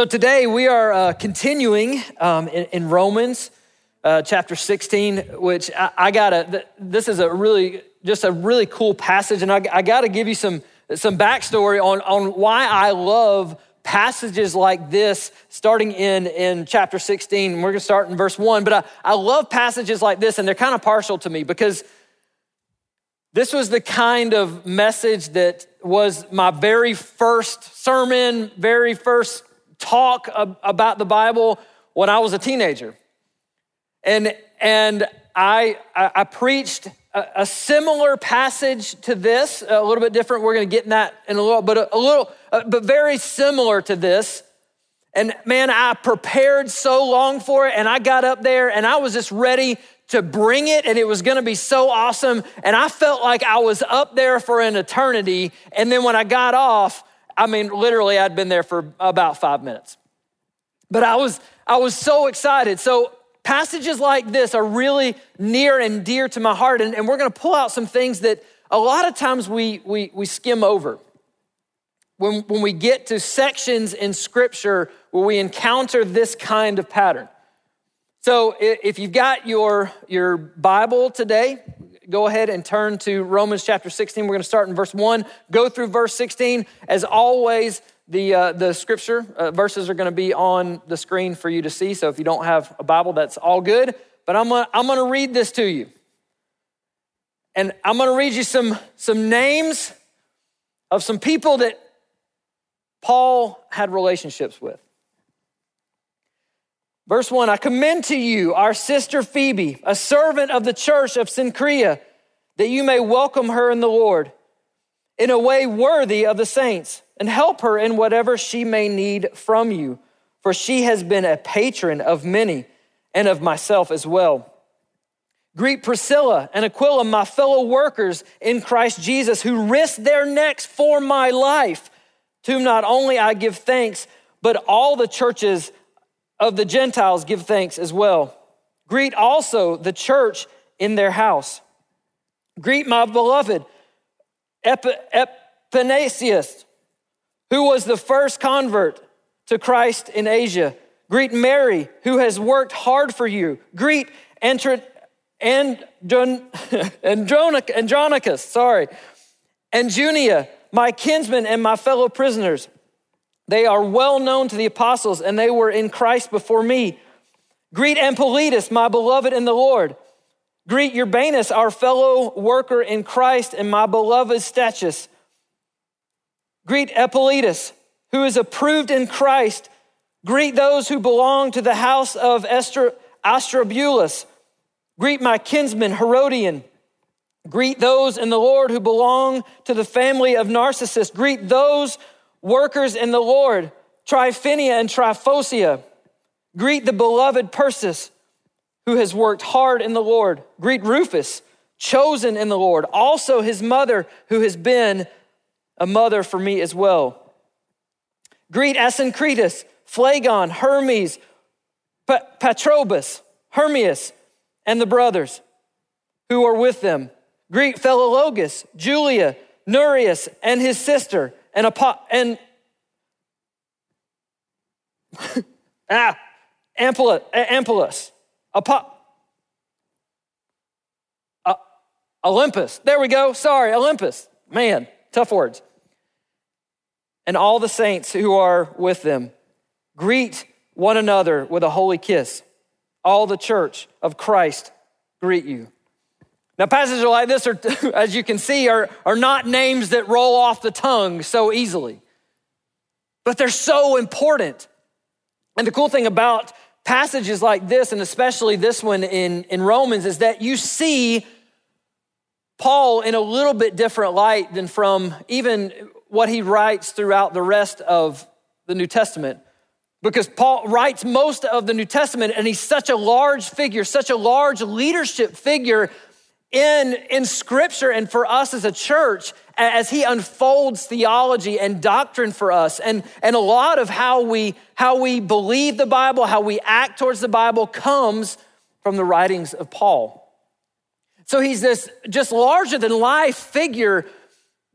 So today we are continuing in Romans chapter 16, which this is a really cool passage. And I gotta give you some backstory on why I love passages like this, starting in chapter 16. We're gonna start in verse 1, but I love passages like this, and they're kind of partial to me because this was the kind of message that was my very first sermon, very first talk about the Bible when I was a teenager. And I preached a similar passage to this, a little bit different. We're going to get in that in a little, but very similar to this. And man, I prepared so long for it, and I got up there and I was just ready to bring it, and it was gonna be so awesome. And I felt like I was up there for an eternity. And then when I got off, I mean, literally I'd been there for about 5 minutes. But I was so excited. So passages like this are really near and dear to my heart. And we're gonna pull out some things that a lot of times we skim over. When we get to sections in scripture where we encounter this kind of pattern. So if you've got your Bible today, go ahead and turn to Romans chapter 16. We're gonna start in verse 1, go through verse 16. As always, the scripture verses are gonna be on the screen for you to see. So if you don't have a Bible, that's all good. But I'm gonna read this to you. And I'm gonna read you some names of some people that Paul had relationships with. Verse 1, I commend to you our sister Phoebe, a servant of the church of Cenchreae, that you may welcome her in the Lord in a way worthy of the saints, and help her in whatever she may need from you, for she has been a patron of many and of myself as well. Greet Priscilla and Aquila, my fellow workers in Christ Jesus, who risked their necks for my life, to whom not only I give thanks, but all the churches of the Gentiles give thanks as well. Greet also the church in their house. Greet my beloved Epaenetus, who was the first convert to Christ in Asia. Greet Mary, who has worked hard for you. Greet Andronicus, and Junia, my kinsmen and my fellow prisoners. They are well known to the apostles, and they were in Christ before me. Greet Amplias, my beloved in the Lord. Greet Urbanus, our fellow worker in Christ, and my beloved Statius. Greet Empolitus, who is approved in Christ. Greet those who belong to the house of Astrobulus. Greet my kinsman Herodian. Greet those in the Lord who belong to the family of Narcissus. Greet those workers in the Lord, Tryphaena and Tryphosa. Greet the beloved Persis, who has worked hard in the Lord. Greet Rufus, chosen in the Lord, also his mother, who has been a mother for me as well. Greet Asyncretus, Phlegon, Hermes, Patrobus, Hermias, and the brothers who are with them. Greet Philologus, Julia, Nereus, and his sister, Amplias, Olympus. There we go. Sorry, Olympus. Man, tough words. And all the saints who are with them. Greet one another with a holy kiss. All the church of Christ greet you. Now, passages like this are, as you can see, are not names that roll off the tongue so easily, but they're so important. And the cool thing about passages like this, and especially this one in Romans, is that you see Paul in a little bit different light than from even what he writes throughout the rest of the New Testament. Because Paul writes most of the New Testament, and he's such a large figure, such a large leadership figure in scripture and for us as a church, as he unfolds theology and doctrine for us, and a lot of how we believe the Bible, how we act towards the Bible comes from the writings of Paul. So he's this just larger than life figure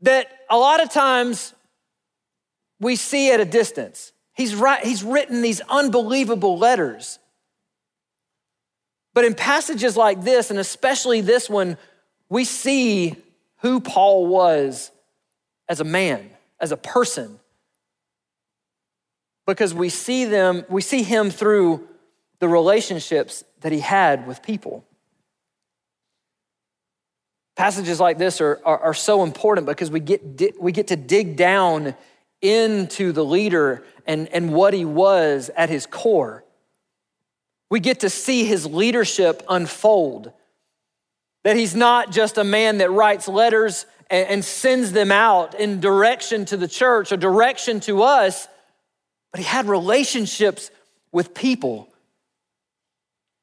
that a lot of times we see at a distance. He's written these unbelievable letters. But in passages like this, and especially this one, we see who Paul was as a man, as a person. Because we see him through the relationships that he had with people. Passages like this are so important because we get to dig down into the leader and what he was at his core. We get to see his leadership unfold. That he's not just a man that writes letters and sends them out in direction to the church or direction to us, but he had relationships with people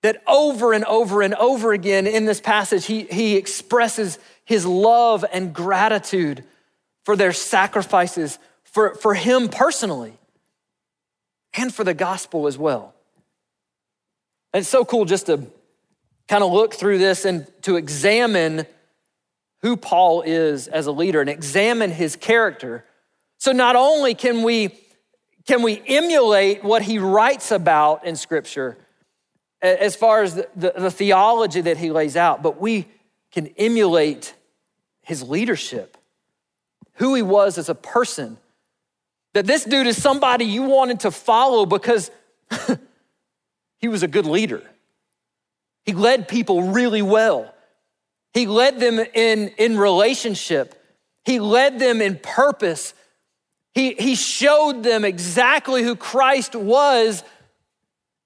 that over and over and over again in this passage, he expresses his love and gratitude for their sacrifices, for him personally, and for the gospel as well. And it's so cool just to kind of look through this and to examine who Paul is as a leader and examine his character. So not only can we emulate what he writes about in Scripture as far as the theology that he lays out, but we can emulate his leadership, who he was as a person. That this dude is somebody you wanted to follow because he was a good leader. He led people really well. He led them in relationship. He led them in purpose. He showed them exactly who Christ was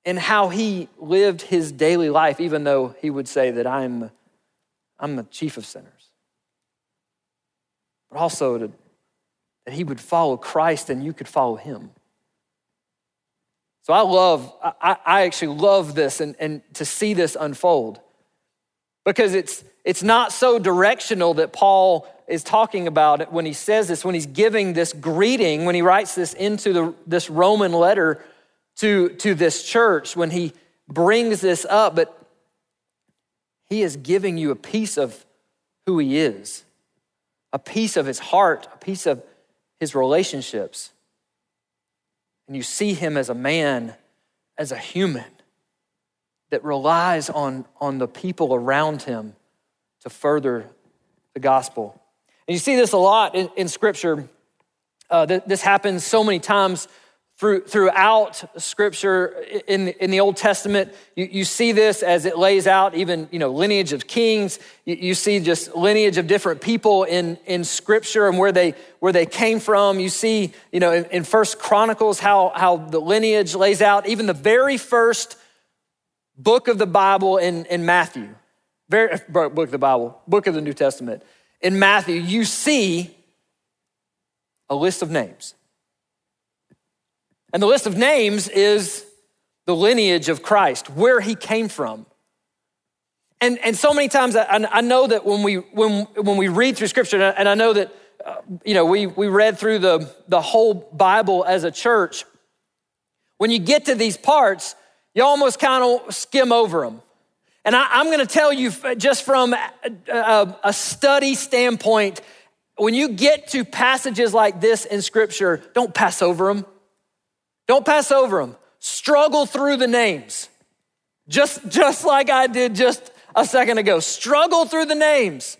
and how he lived his daily life, even though he would say that I'm the chief of sinners. But also that he would follow Christ and you could follow him. So I actually love this and to see this unfold, because it's not so directional that Paul is talking about it when he says this, when he's giving this greeting, when he writes this into this Roman letter to this church, when he brings this up, but he is giving you a piece of who he is, a piece of his heart, a piece of his relationships. And you see him as a man, as a human that relies on the people around him to further the gospel. And you see this a lot in Scripture. This happens so many times throughout Scripture in the Old Testament. You see this as it lays out even, lineage of kings. You see just lineage of different people in Scripture and where they came from. You see, in First Chronicles how the lineage lays out. Even the very first book of the Bible in Matthew, book of the New Testament. In Matthew, you see a list of names. And the list of names is the lineage of Christ, where he came from. And so many times I know that when we read through Scripture, and I know that we read through the whole Bible as a church, when you get to these parts, you almost kind of skim over them. And I'm gonna tell you just from a study standpoint, when you get to passages like this in Scripture, don't pass over them. Don't pass over them. Struggle through the names. Just like I did just a second ago. Struggle through the names.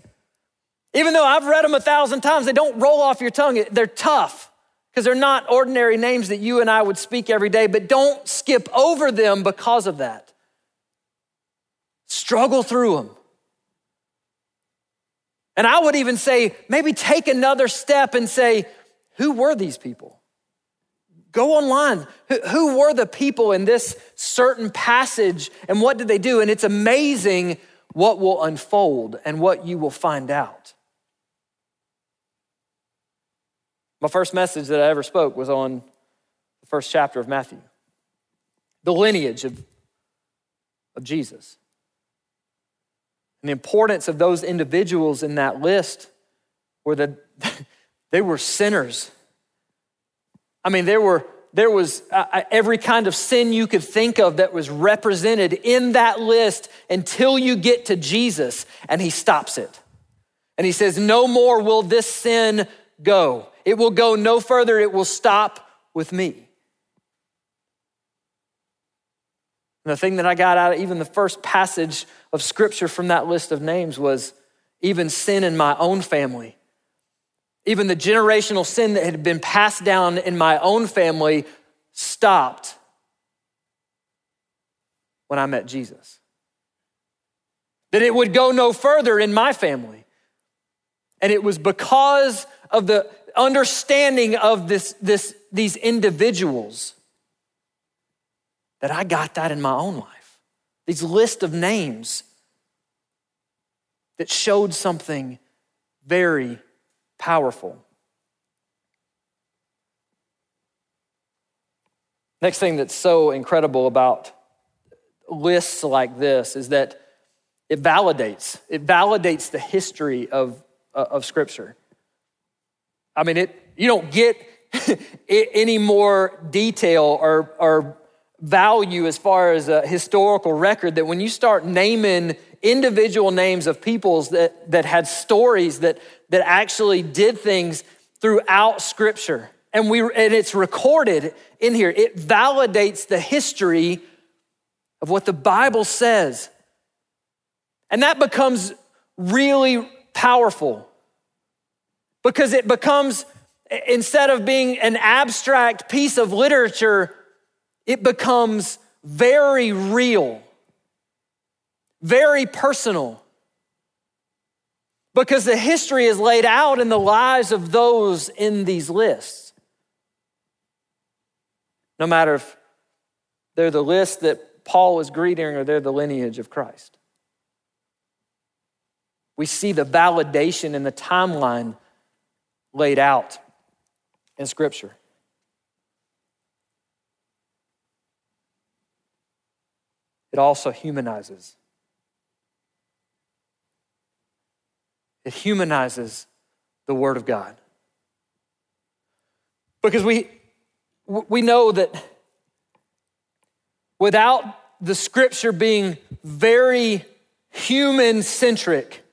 Even though I've read them 1,000 times, they don't roll off your tongue. They're tough because they're not ordinary names that you and I would speak every day, but don't skip over them because of that. Struggle through them. And I would even say, maybe take another step and say, who were these people? Go online. Who were the people in this certain passage and what did they do? And it's amazing what will unfold and what you will find out. My first message that I ever spoke was on the first chapter of Matthew, the lineage of Jesus, and the importance of those individuals in that list were that they were sinners. I mean, there was every kind of sin you could think of that was represented in that list until you get to Jesus, and he stops it. And he says, no more will this sin go. It will go no further. It will stop with me. And the thing that I got out of even the first passage of scripture from that list of names was even sin in my own family. Even the generational sin that had been passed down in my own family stopped when I met Jesus. That it would go no further in my family. And it was because of the understanding of these individuals that I got that in my own life. These list of names that showed something very powerful. Next thing that's so incredible about lists like this is that it validates the history of Scripture. I mean, you don't get any more detail or value as far as a historical record that when you start naming individual names of peoples that had stories that actually did things throughout Scripture, and it's recorded in here. It validates the history of what the Bible says. And that becomes really powerful because it becomes, instead of being an abstract piece of literature, it becomes very real, very personal, because the history is laid out in the lives of those in these lists. No matter if they're the list that Paul is greeting or they're the lineage of Christ. We see the validation and the timeline laid out in Scripture. It also humanizes. It humanizes the Word of God. Because we know that without the Scripture being very human-centric,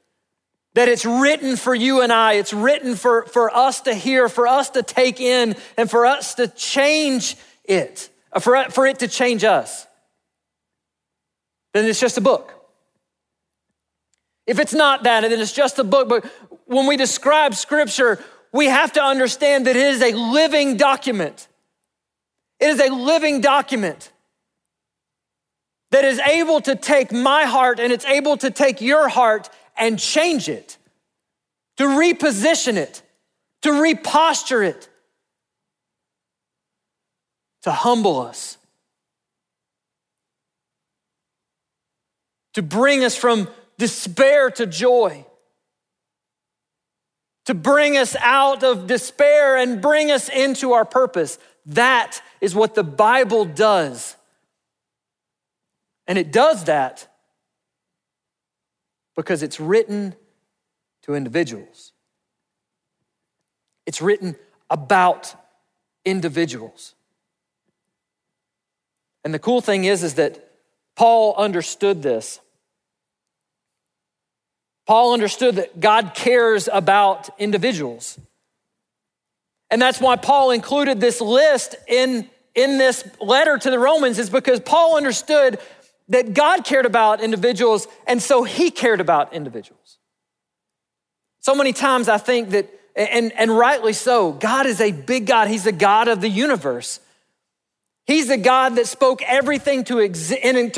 that it's written for you and I, it's written for us to hear, for us to take in, and for us to change it, for it to change us, then it's just a book. If it's not that, then it's just a book. But when we describe Scripture, we have to understand that it is a living document. It is a living document that is able to take my heart and it's able to take your heart and change it, to reposition it, to reposture it, to humble us, to bring us from despair to joy, to bring us out of despair and bring us into our purpose. That is what the Bible does. And it does that because it's written to individuals. It's written about individuals. And the cool thing is that Paul understood this. Paul understood that God cares about individuals. And that's why Paul included this list in this letter to the Romans, is because Paul understood that God cared about individuals, and so he cared about individuals. So many times I think that, and rightly so, God is a big God. He's the God of the universe. He's the God that spoke everything into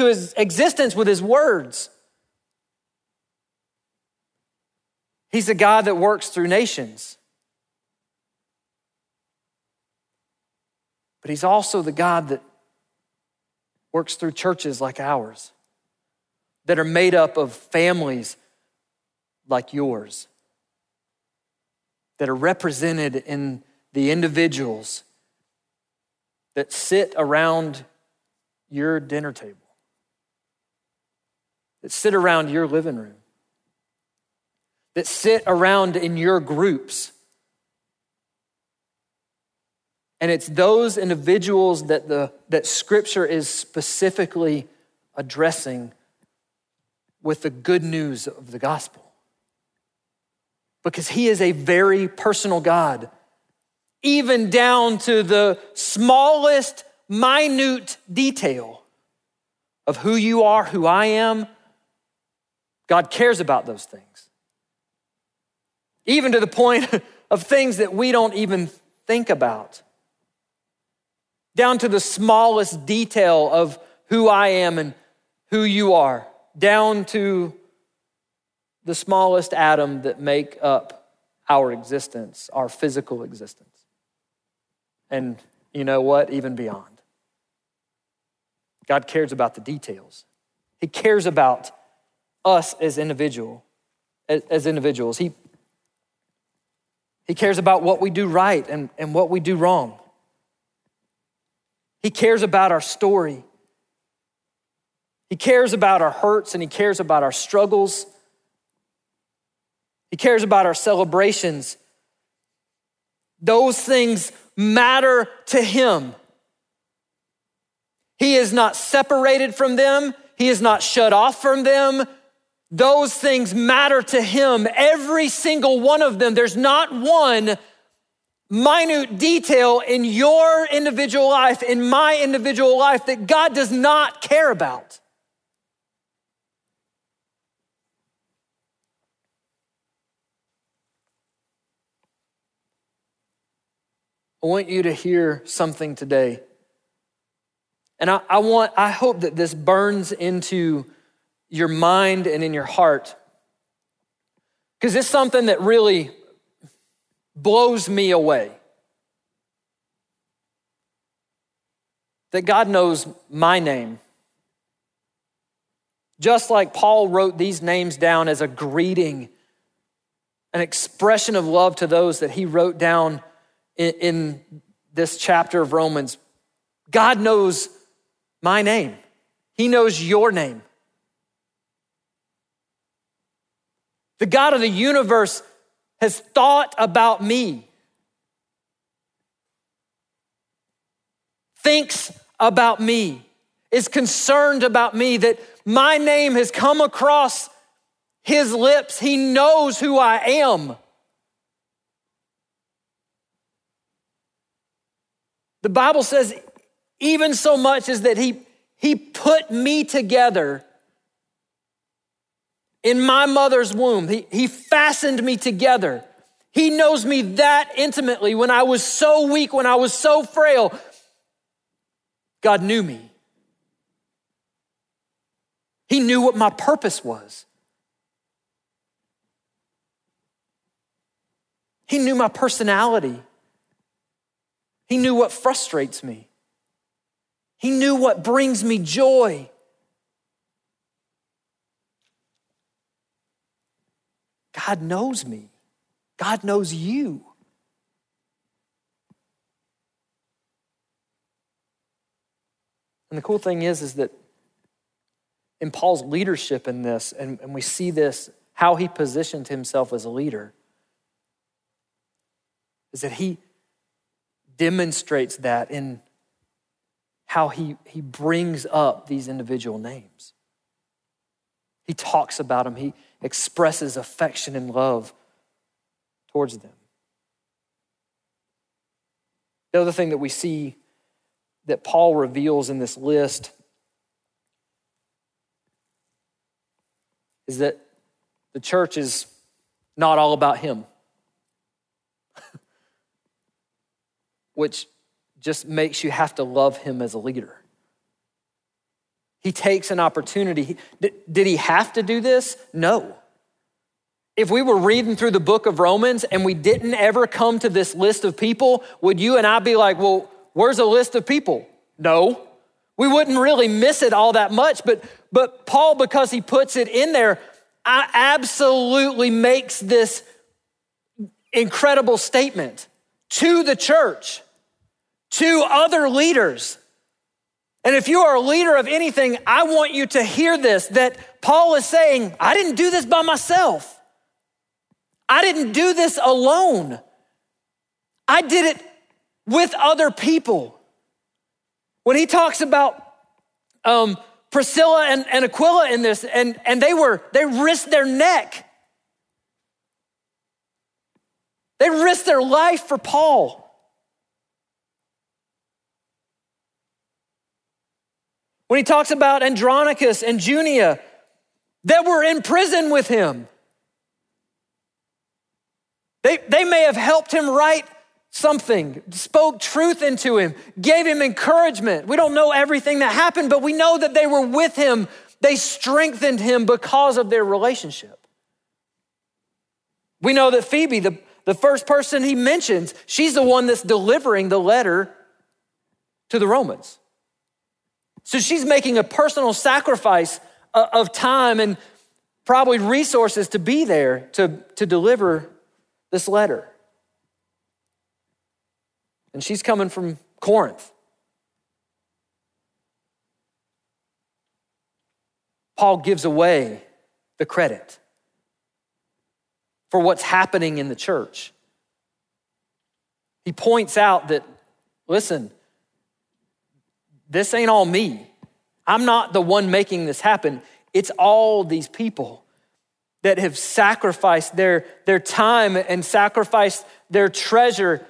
his existence with his words. He's the God that works through nations. But he's also the God that works through churches like ours, that are made up of families like yours, that are represented in the individuals that sit around your dinner table, that sit around your living room, that sit around in your groups. And it's those individuals that Scripture is specifically addressing with the good news of the gospel. Because he is a very personal God, even down to the smallest, minute detail of who you are, who I am. God cares about those things. Even to the point of things that we don't even think about. Down to the smallest detail of who I am and who you are. Down to the smallest atom that make up our existence, our physical existence. And you know what? Even beyond. God cares about the details. He cares about us as individuals. He cares about what we do right and what we do wrong. He cares about our story. He cares about our hurts and he cares about our struggles. He cares about our celebrations. Those things matter to him. He is not separated from them. He is not shut off from them. Those things matter to him. Every single one of them. There's not one minute detail in your individual life, in my individual life, that God does not care about. I want you to hear something today. And I hope that this burns into your mind and in your heart, because it's something that really blows me away. That God knows my name. Just like Paul wrote these names down as a greeting, an expression of love to those that he wrote down in this chapter of Romans. God knows my name. He knows your name. The God of the universe has thought about me, thinks about me, is concerned about me, that my name has come across his lips. He knows who I am. The Bible says, even so much as that he put me together in my mother's womb. He fastened me together. He knows me that intimately. When I was so weak, when I was so frail, God knew me. He knew what my purpose was. He knew my personality. He knew what frustrates me. He knew what brings me joy. God knows me. God knows you. And the cool thing is that in Paul's leadership in this, and we see this, how he positioned himself as a leader, is that he demonstrates that in how he brings up these individual names. He talks about them. He expresses affection and love towards them. The other thing that we see that Paul reveals in this list is that the church is not all about him, which just makes you have to love him as a leader. He takes an opportunity. Did he have to do this? No. If we were reading through the book of Romans and we didn't ever come to this list of people, would you and I be like, well, where's a list of people? No. We wouldn't really miss it all that much, but Paul, because he puts it in there, absolutely makes this incredible statement to the church, to other leaders. And if you are a leader of anything, I want you to hear this, that Paul is saying, I didn't do this by myself. I didn't do this alone. I did it with other people. When he talks about Priscilla and Aquila in this, and they risked their neck. They risked their life for Paul. when he talks about Andronicus and Junia that were in prison with him. They may have helped him write something, spoke truth into him, gave him encouragement. We don't know everything that happened, but we know that they were with him. They strengthened him because of their relationship. We know that Phoebe, the first person he mentions, she's the one that's delivering the letter to the Romans. So she's making a personal sacrifice of time and probably resources to be there to deliver this letter. And she's coming from Corinth. Paul gives away the credit for what's happening in the church. He points out that, listen, this ain't all me. I'm not the one making this happen. It's all these people that have sacrificed their time and sacrificed their treasure.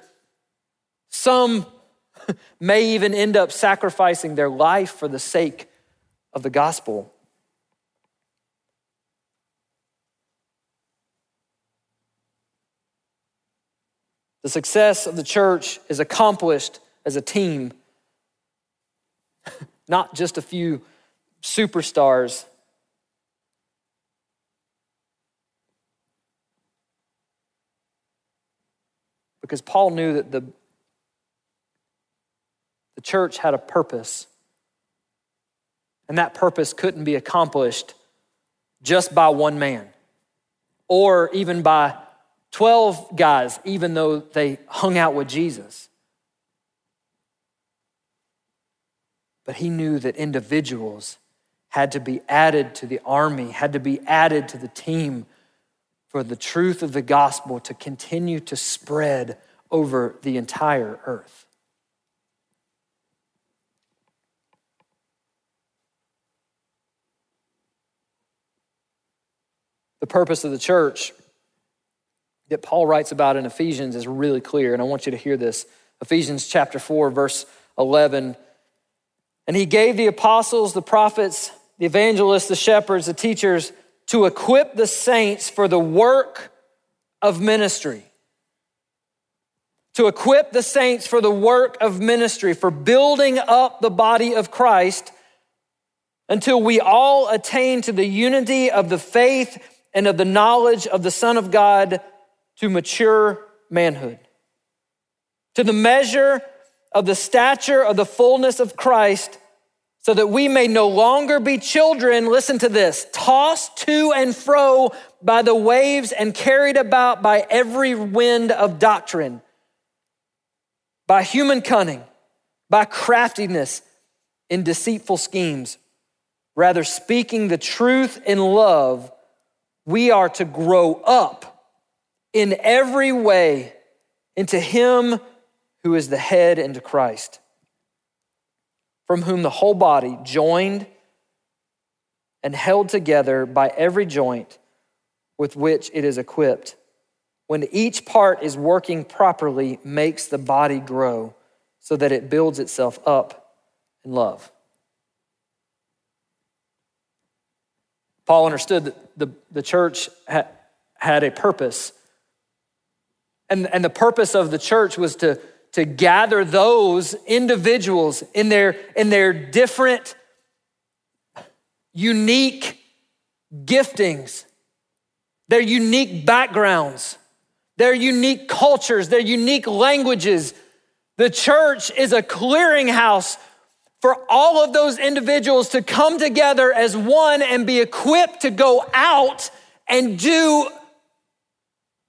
Some may even end up sacrificing their life for the sake of the gospel. The success of the church is accomplished as a team, not just a few superstars. Because Paul knew that the church had a purpose, and that purpose couldn't be accomplished just by one man or even by 12 guys, even though they hung out with Jesus. But he knew that individuals had to be added to the army, had to be added to the team for the truth of the gospel to continue to spread over the entire earth. The purpose of the church that Paul writes about in Ephesians is really clear, and I want you to hear this. Ephesians chapter 4, verse 11. And he gave the apostles, the prophets, the evangelists, the shepherds, the teachers to equip the saints for the work of ministry. To equip the saints for the work of ministry, for building up the body of Christ until we all attain to the unity of the faith and of the knowledge of the Son of God to mature manhood. To the measure of the stature of the fullness of Christ, so that we may no longer be children, listen to this, tossed to and fro by the waves and carried about by every wind of doctrine, by human cunning, by craftiness in deceitful schemes. Rather, speaking the truth in love, we are to grow up in every way into Him who is the head, into Christ, from whom the whole body, joined and held together by every joint with which it is equipped, when each part is working properly, makes the body grow so that it builds itself up in love. Paul understood that the church had a purpose. And the purpose of the church was to gather those individuals in their different, unique giftings, their unique backgrounds, their unique cultures, their unique languages. The church is a clearinghouse for all of those individuals to come together as one and be equipped to go out and do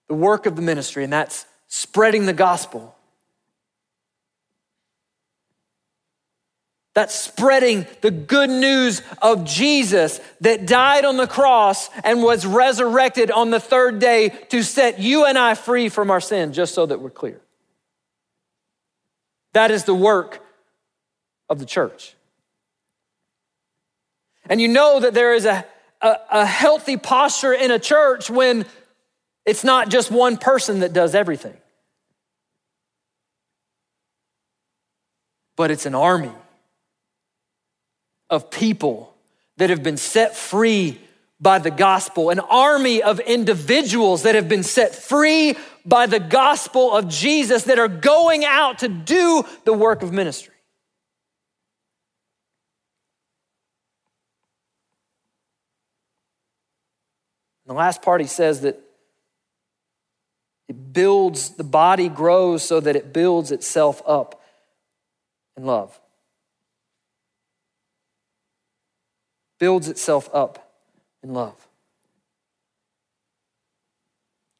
the work of the ministry, and that's spreading the gospel. That's spreading the good news of Jesus that died on the cross and was resurrected on the third day to set you and I free from our sin, just so that we're clear. That is the work of the church. And you know that there is a healthy posture in a church when it's not just one person that does everything, but it's an army. of people that have been set free by the gospel, an army of individuals that have been set free by the gospel of Jesus that are going out to do the work of ministry. And the last part, he says that it builds, the body grows so that it builds itself up in love. Builds itself up in love.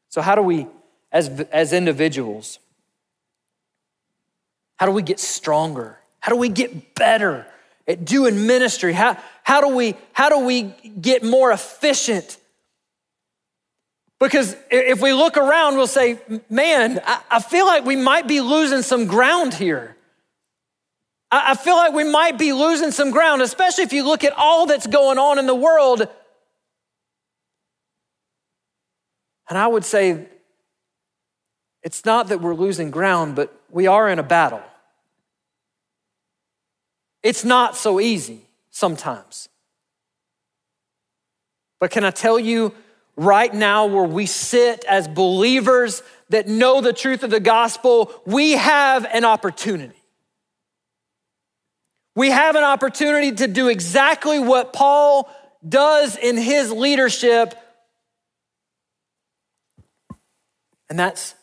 So how do we, as individuals, how do we get stronger? How do we get better at doing ministry? How do we get more efficient? Because if we look around, we'll say, man, I feel like we might be losing some ground here. I feel like we might be losing some ground, especially if you look at all that's going on in the world. And I would say, it's not that we're losing ground, but we are in a battle. It's not so easy sometimes. But can I tell you, right now, where we sit as believers that know the truth of the gospel, we have an opportunity. We have an opportunity to do exactly what Paul does in his leadership, and that's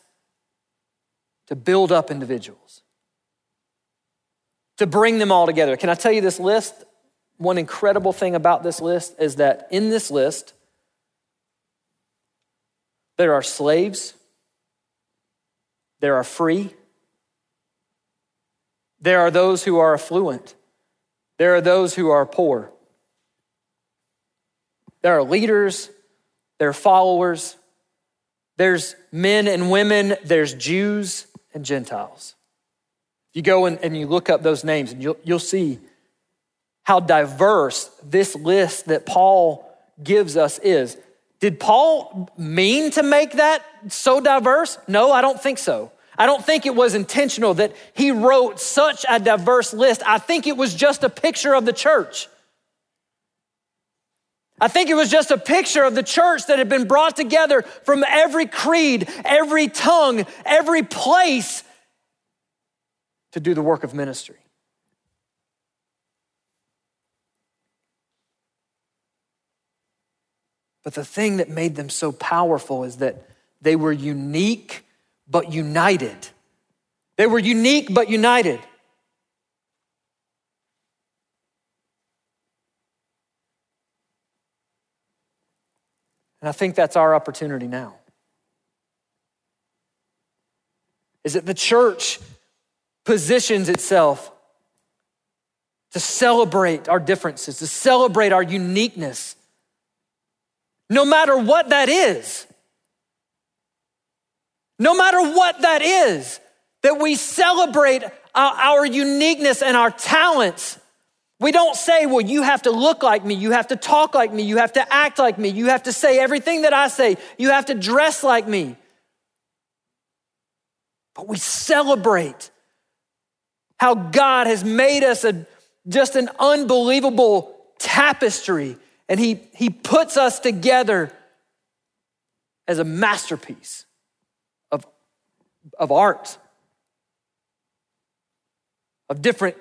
to build up individuals, to bring them all together. Can I tell you this list? One incredible thing about this list is that in this list, there are slaves, there are free, there are those who are affluent, there are those who are poor, there are leaders, there are followers, there's men and women, there's Jews and Gentiles. You go and you look up those names and you'll see how diverse this list that Paul gives us is. Did Paul mean to make that so diverse? No, I don't think so. I don't think it was intentional that he wrote such a diverse list. I think it was just a picture of the church. I think it was just a picture of the church that had been brought together from every creed, every tongue, every place to do the work of ministry. But the thing that made them so powerful is that they were unique, but united. They were unique, but united. And I think that's our opportunity now. Is that the church positions itself to celebrate our differences, to celebrate our uniqueness, no matter what that is. No matter what that is, that we celebrate our uniqueness and our talents. We don't say, well, you have to look like me, you have to talk like me, you have to act like me, you have to say everything that I say, you have to dress like me. But we celebrate how God has made us just an unbelievable tapestry, and he puts us together as a masterpiece of art, of different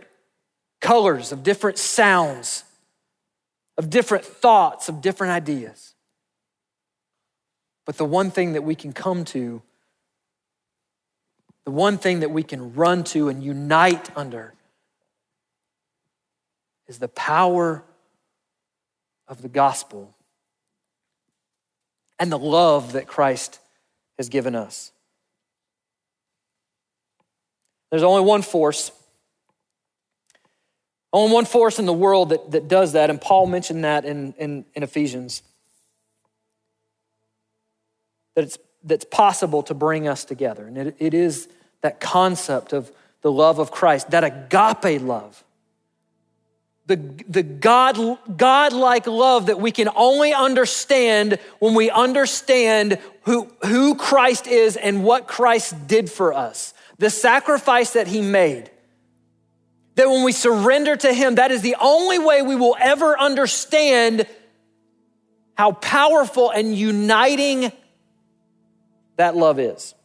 colors, of different sounds, of different thoughts, of different ideas. But the one thing that we can come to, the one thing that we can run to and unite under is the power of the gospel and the love that Christ has given us. There's only one force in the world that does that, and Paul mentioned that in Ephesians, that's possible to bring us together. And it is that concept of the love of Christ, that agape love, the God-like love that we can only understand when we understand who Christ is and what Christ did for us, the sacrifice that he made. that when we surrender to him, that is the only way we will ever understand how powerful and uniting that love is.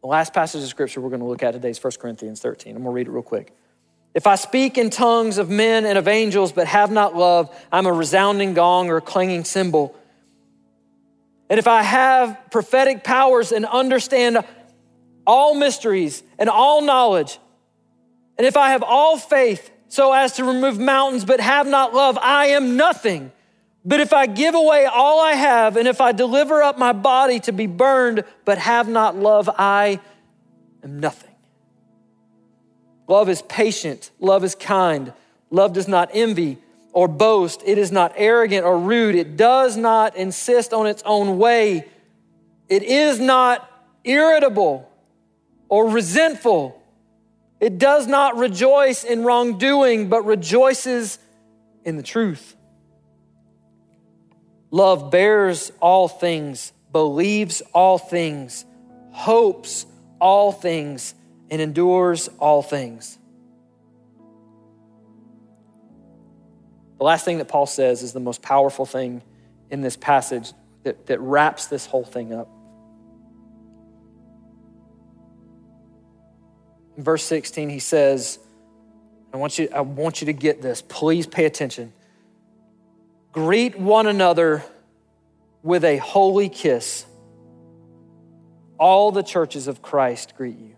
The last passage of scripture we're going to look at today is 1 Corinthians 13. I'm going to read it real quick. If I speak in tongues of men and of angels, but have not love, I'm a resounding gong or a clanging cymbal. And if I have prophetic powers and understand all mysteries and all knowledge, and if I have all faith so as to remove mountains, but have not love, I am nothing. But if I give away all I have, and if I deliver up my body to be burned, but have not love, I am nothing. Love is patient. Love is kind. Love does not envy or boast. It is not arrogant or rude. It does not insist on its own way. It is not irritable or resentful. It does not rejoice in wrongdoing, but rejoices in the truth. Love bears all things, believes all things, hopes all things, and endures all things. The last thing that Paul says is the most powerful thing in this passage that wraps this whole thing up. In verse 16, he says, I want you to get this. Please pay attention. Greet one another with a holy kiss. All the churches of Christ greet you.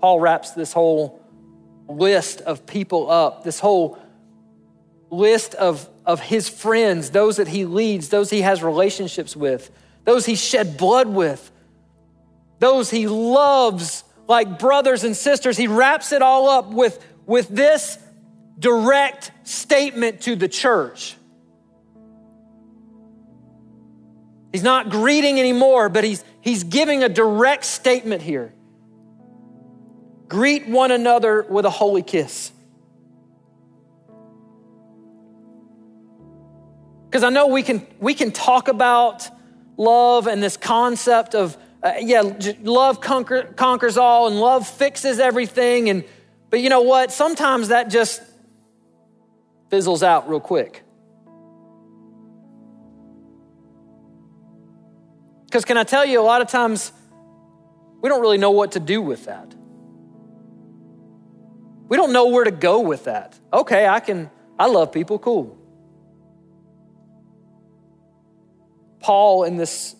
Paul wraps this whole list of people up, this whole list of his friends, those that he leads, those he has relationships with, those he shed blood with, those he loves like brothers and sisters. He wraps it all up with this direct statement to the church. He's not greeting anymore, but he's giving a direct statement here. Greet one another with a holy kiss. Because I know we can talk about love and this concept of love conquers all, and love fixes everything. But you know what? Sometimes that just fizzles out real quick. Because can I tell you, a lot of times we don't really know what to do with that. We don't know where to go with that. Okay, I love people, cool. Paul, in this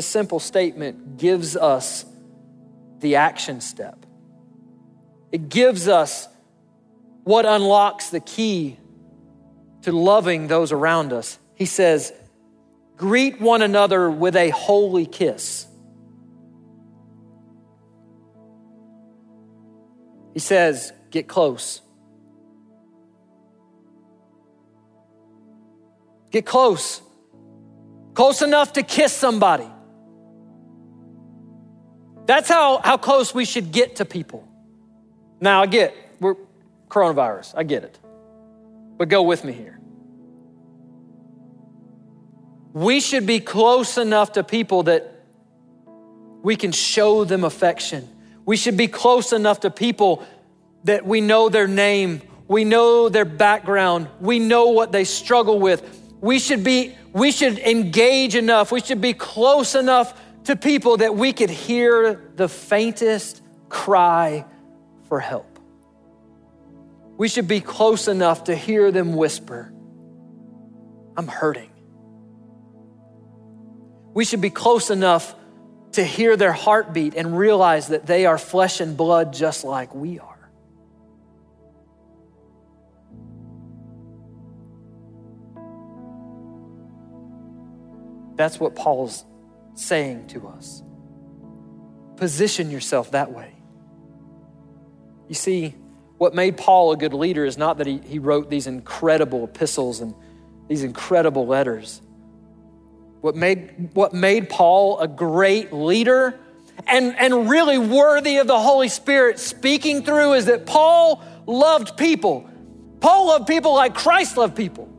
simple statement, gives us the action step. It gives us what unlocks the key to loving those around us. He says, greet one another with a holy kiss. He says, get close. Get close. Close enough to kiss somebody. That's how close we should get to people. Now, we're coronavirus. I get it. But go with me here. We should be close enough to people that we can show them affection. We should be close enough to people that we know their name, we know their background, we know what they struggle with. We should engage enough, we should be close enough to people that we could hear the faintest cry for help. We should be close enough to hear them whisper, I'm hurting. We should be close enough to hear their heartbeat and realize that they are flesh and blood just like we are. That's what Paul's saying to us. Position yourself that way. You see, what made Paul a good leader is not that he wrote these incredible epistles and these incredible letters. What made Paul a great leader and really worthy of the Holy Spirit speaking through is that Paul loved people. Paul loved people like Christ loved people.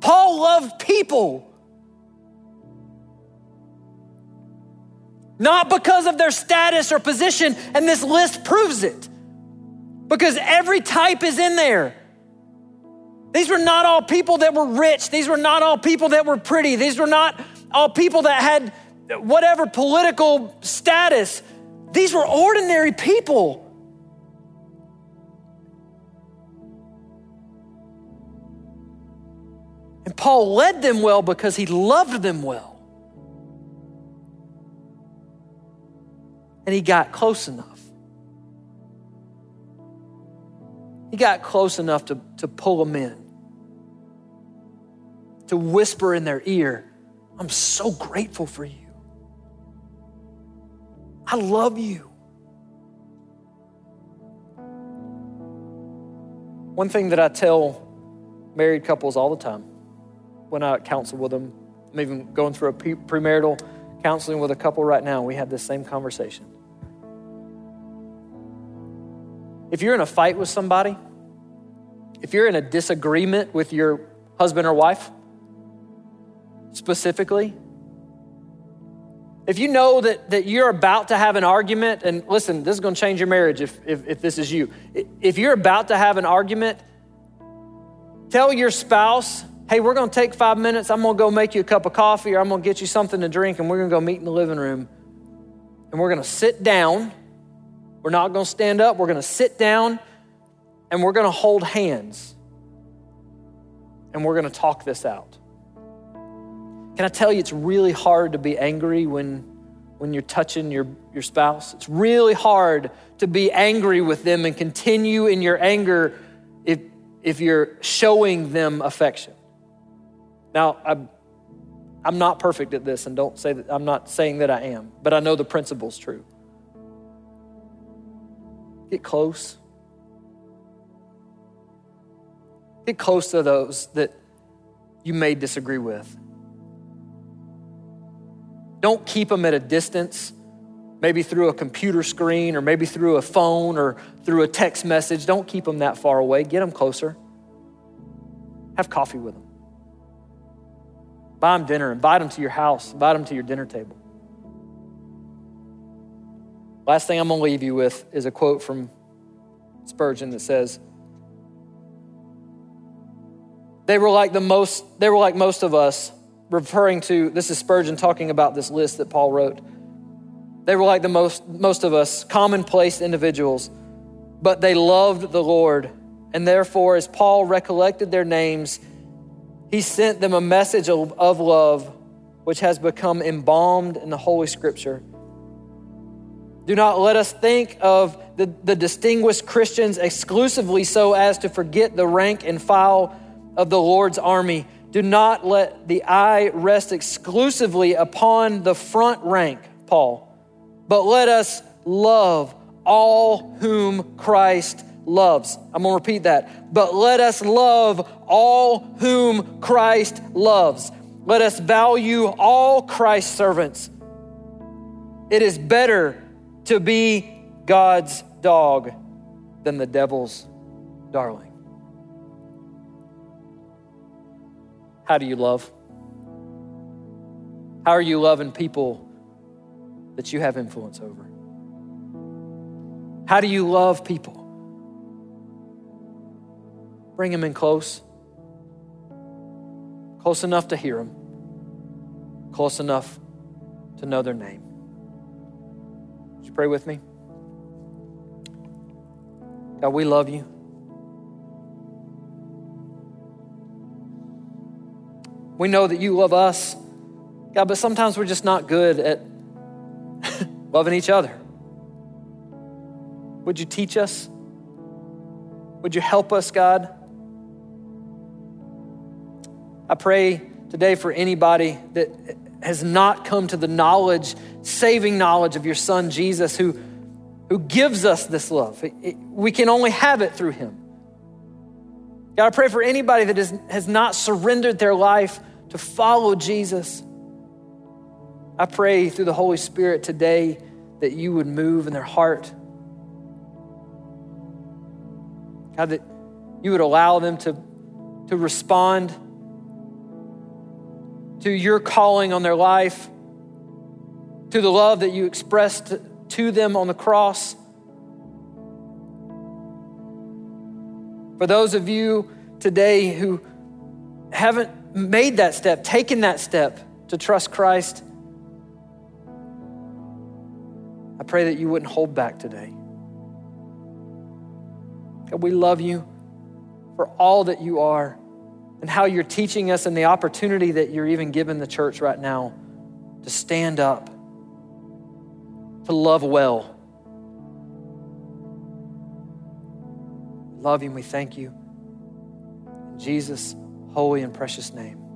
Paul loved people. not because of their status or position. And this list proves it because every type is in there. These were not all people that were rich. These were not all people that were pretty. These were not all people that had whatever political status. These were ordinary people. And Paul led them well because he loved them well. And he got close enough. He got close enough to pull them in, to whisper in their ear, I'm so grateful for you. I love you. One thing that I tell married couples all the time when I counsel with them, I'm even going through a premarital counseling with a couple right now, we had this same conversation. If you're in a fight with somebody, if you're in a disagreement with your husband or wife, specifically, if you know that you're about to have an argument, and listen, this is gonna change your marriage if this is you. If you're about to have an argument, tell your spouse, hey, we're gonna take 5 minutes, I'm gonna go make you a cup of coffee or I'm gonna get you something to drink and we're gonna go meet in the living room and we're gonna sit down. We're not gonna stand up, we're gonna sit down and we're gonna hold hands and we're gonna talk this out. Can I tell you, it's really hard to be angry when you're touching your spouse. It's really hard to be angry with them and continue in your anger if you're showing them affection. Now, I'm not perfect at this, and don't say that I'm not saying that I am, but I know the principle's true. Get close. Get close to those that you may disagree with. Don't keep them at a distance, maybe through a computer screen or maybe through a phone or through a text message. Don't keep them that far away. Get them closer. Have coffee with them. Buy them dinner. Invite them to your house. Invite them to your dinner table. Last thing I'm gonna leave you with is a quote from Spurgeon that says, they were like most of us, referring to, this is Spurgeon talking about this list that Paul wrote. They were like the most of us, commonplace individuals, but they loved the Lord. And therefore, as Paul recollected their names, he sent them a message of love, which has become embalmed in the Holy Scripture. Do not let us think of the distinguished Christians exclusively so as to forget the rank and file of the Lord's army. Do not let the eye rest exclusively upon the front rank, Paul, but let us love all whom Christ loves. I'm gonna repeat that. But let us love all whom Christ loves. Let us value all Christ's servants. It is better to be God's dog than the devil's darling. How do you love? How are you loving people that you have influence over? How do you love people? Bring them in close. Close enough to hear them. Close enough to know their name. Would you pray with me? God, we love you. We know that you love us, God, but sometimes we're just not good at loving each other. Would you teach us? Would you help us, God? I pray today for anybody that has not come to the knowledge, saving knowledge of your son, Jesus, who gives us this love. We can only have it through him. God, I pray for anybody that has not surrendered their life to follow Jesus. I pray through the Holy Spirit today that you would move in their heart. God, that you would allow them to respond to your calling on their life. to the love that you expressed to them on the cross. For those of you today who haven't made that step, taken that step to trust Christ, I pray that you wouldn't hold back today. God, we love you for all that you are and how you're teaching us and the opportunity that you're even giving the church right now to stand up, to love well. Love you and we thank you. In Jesus' holy and precious name.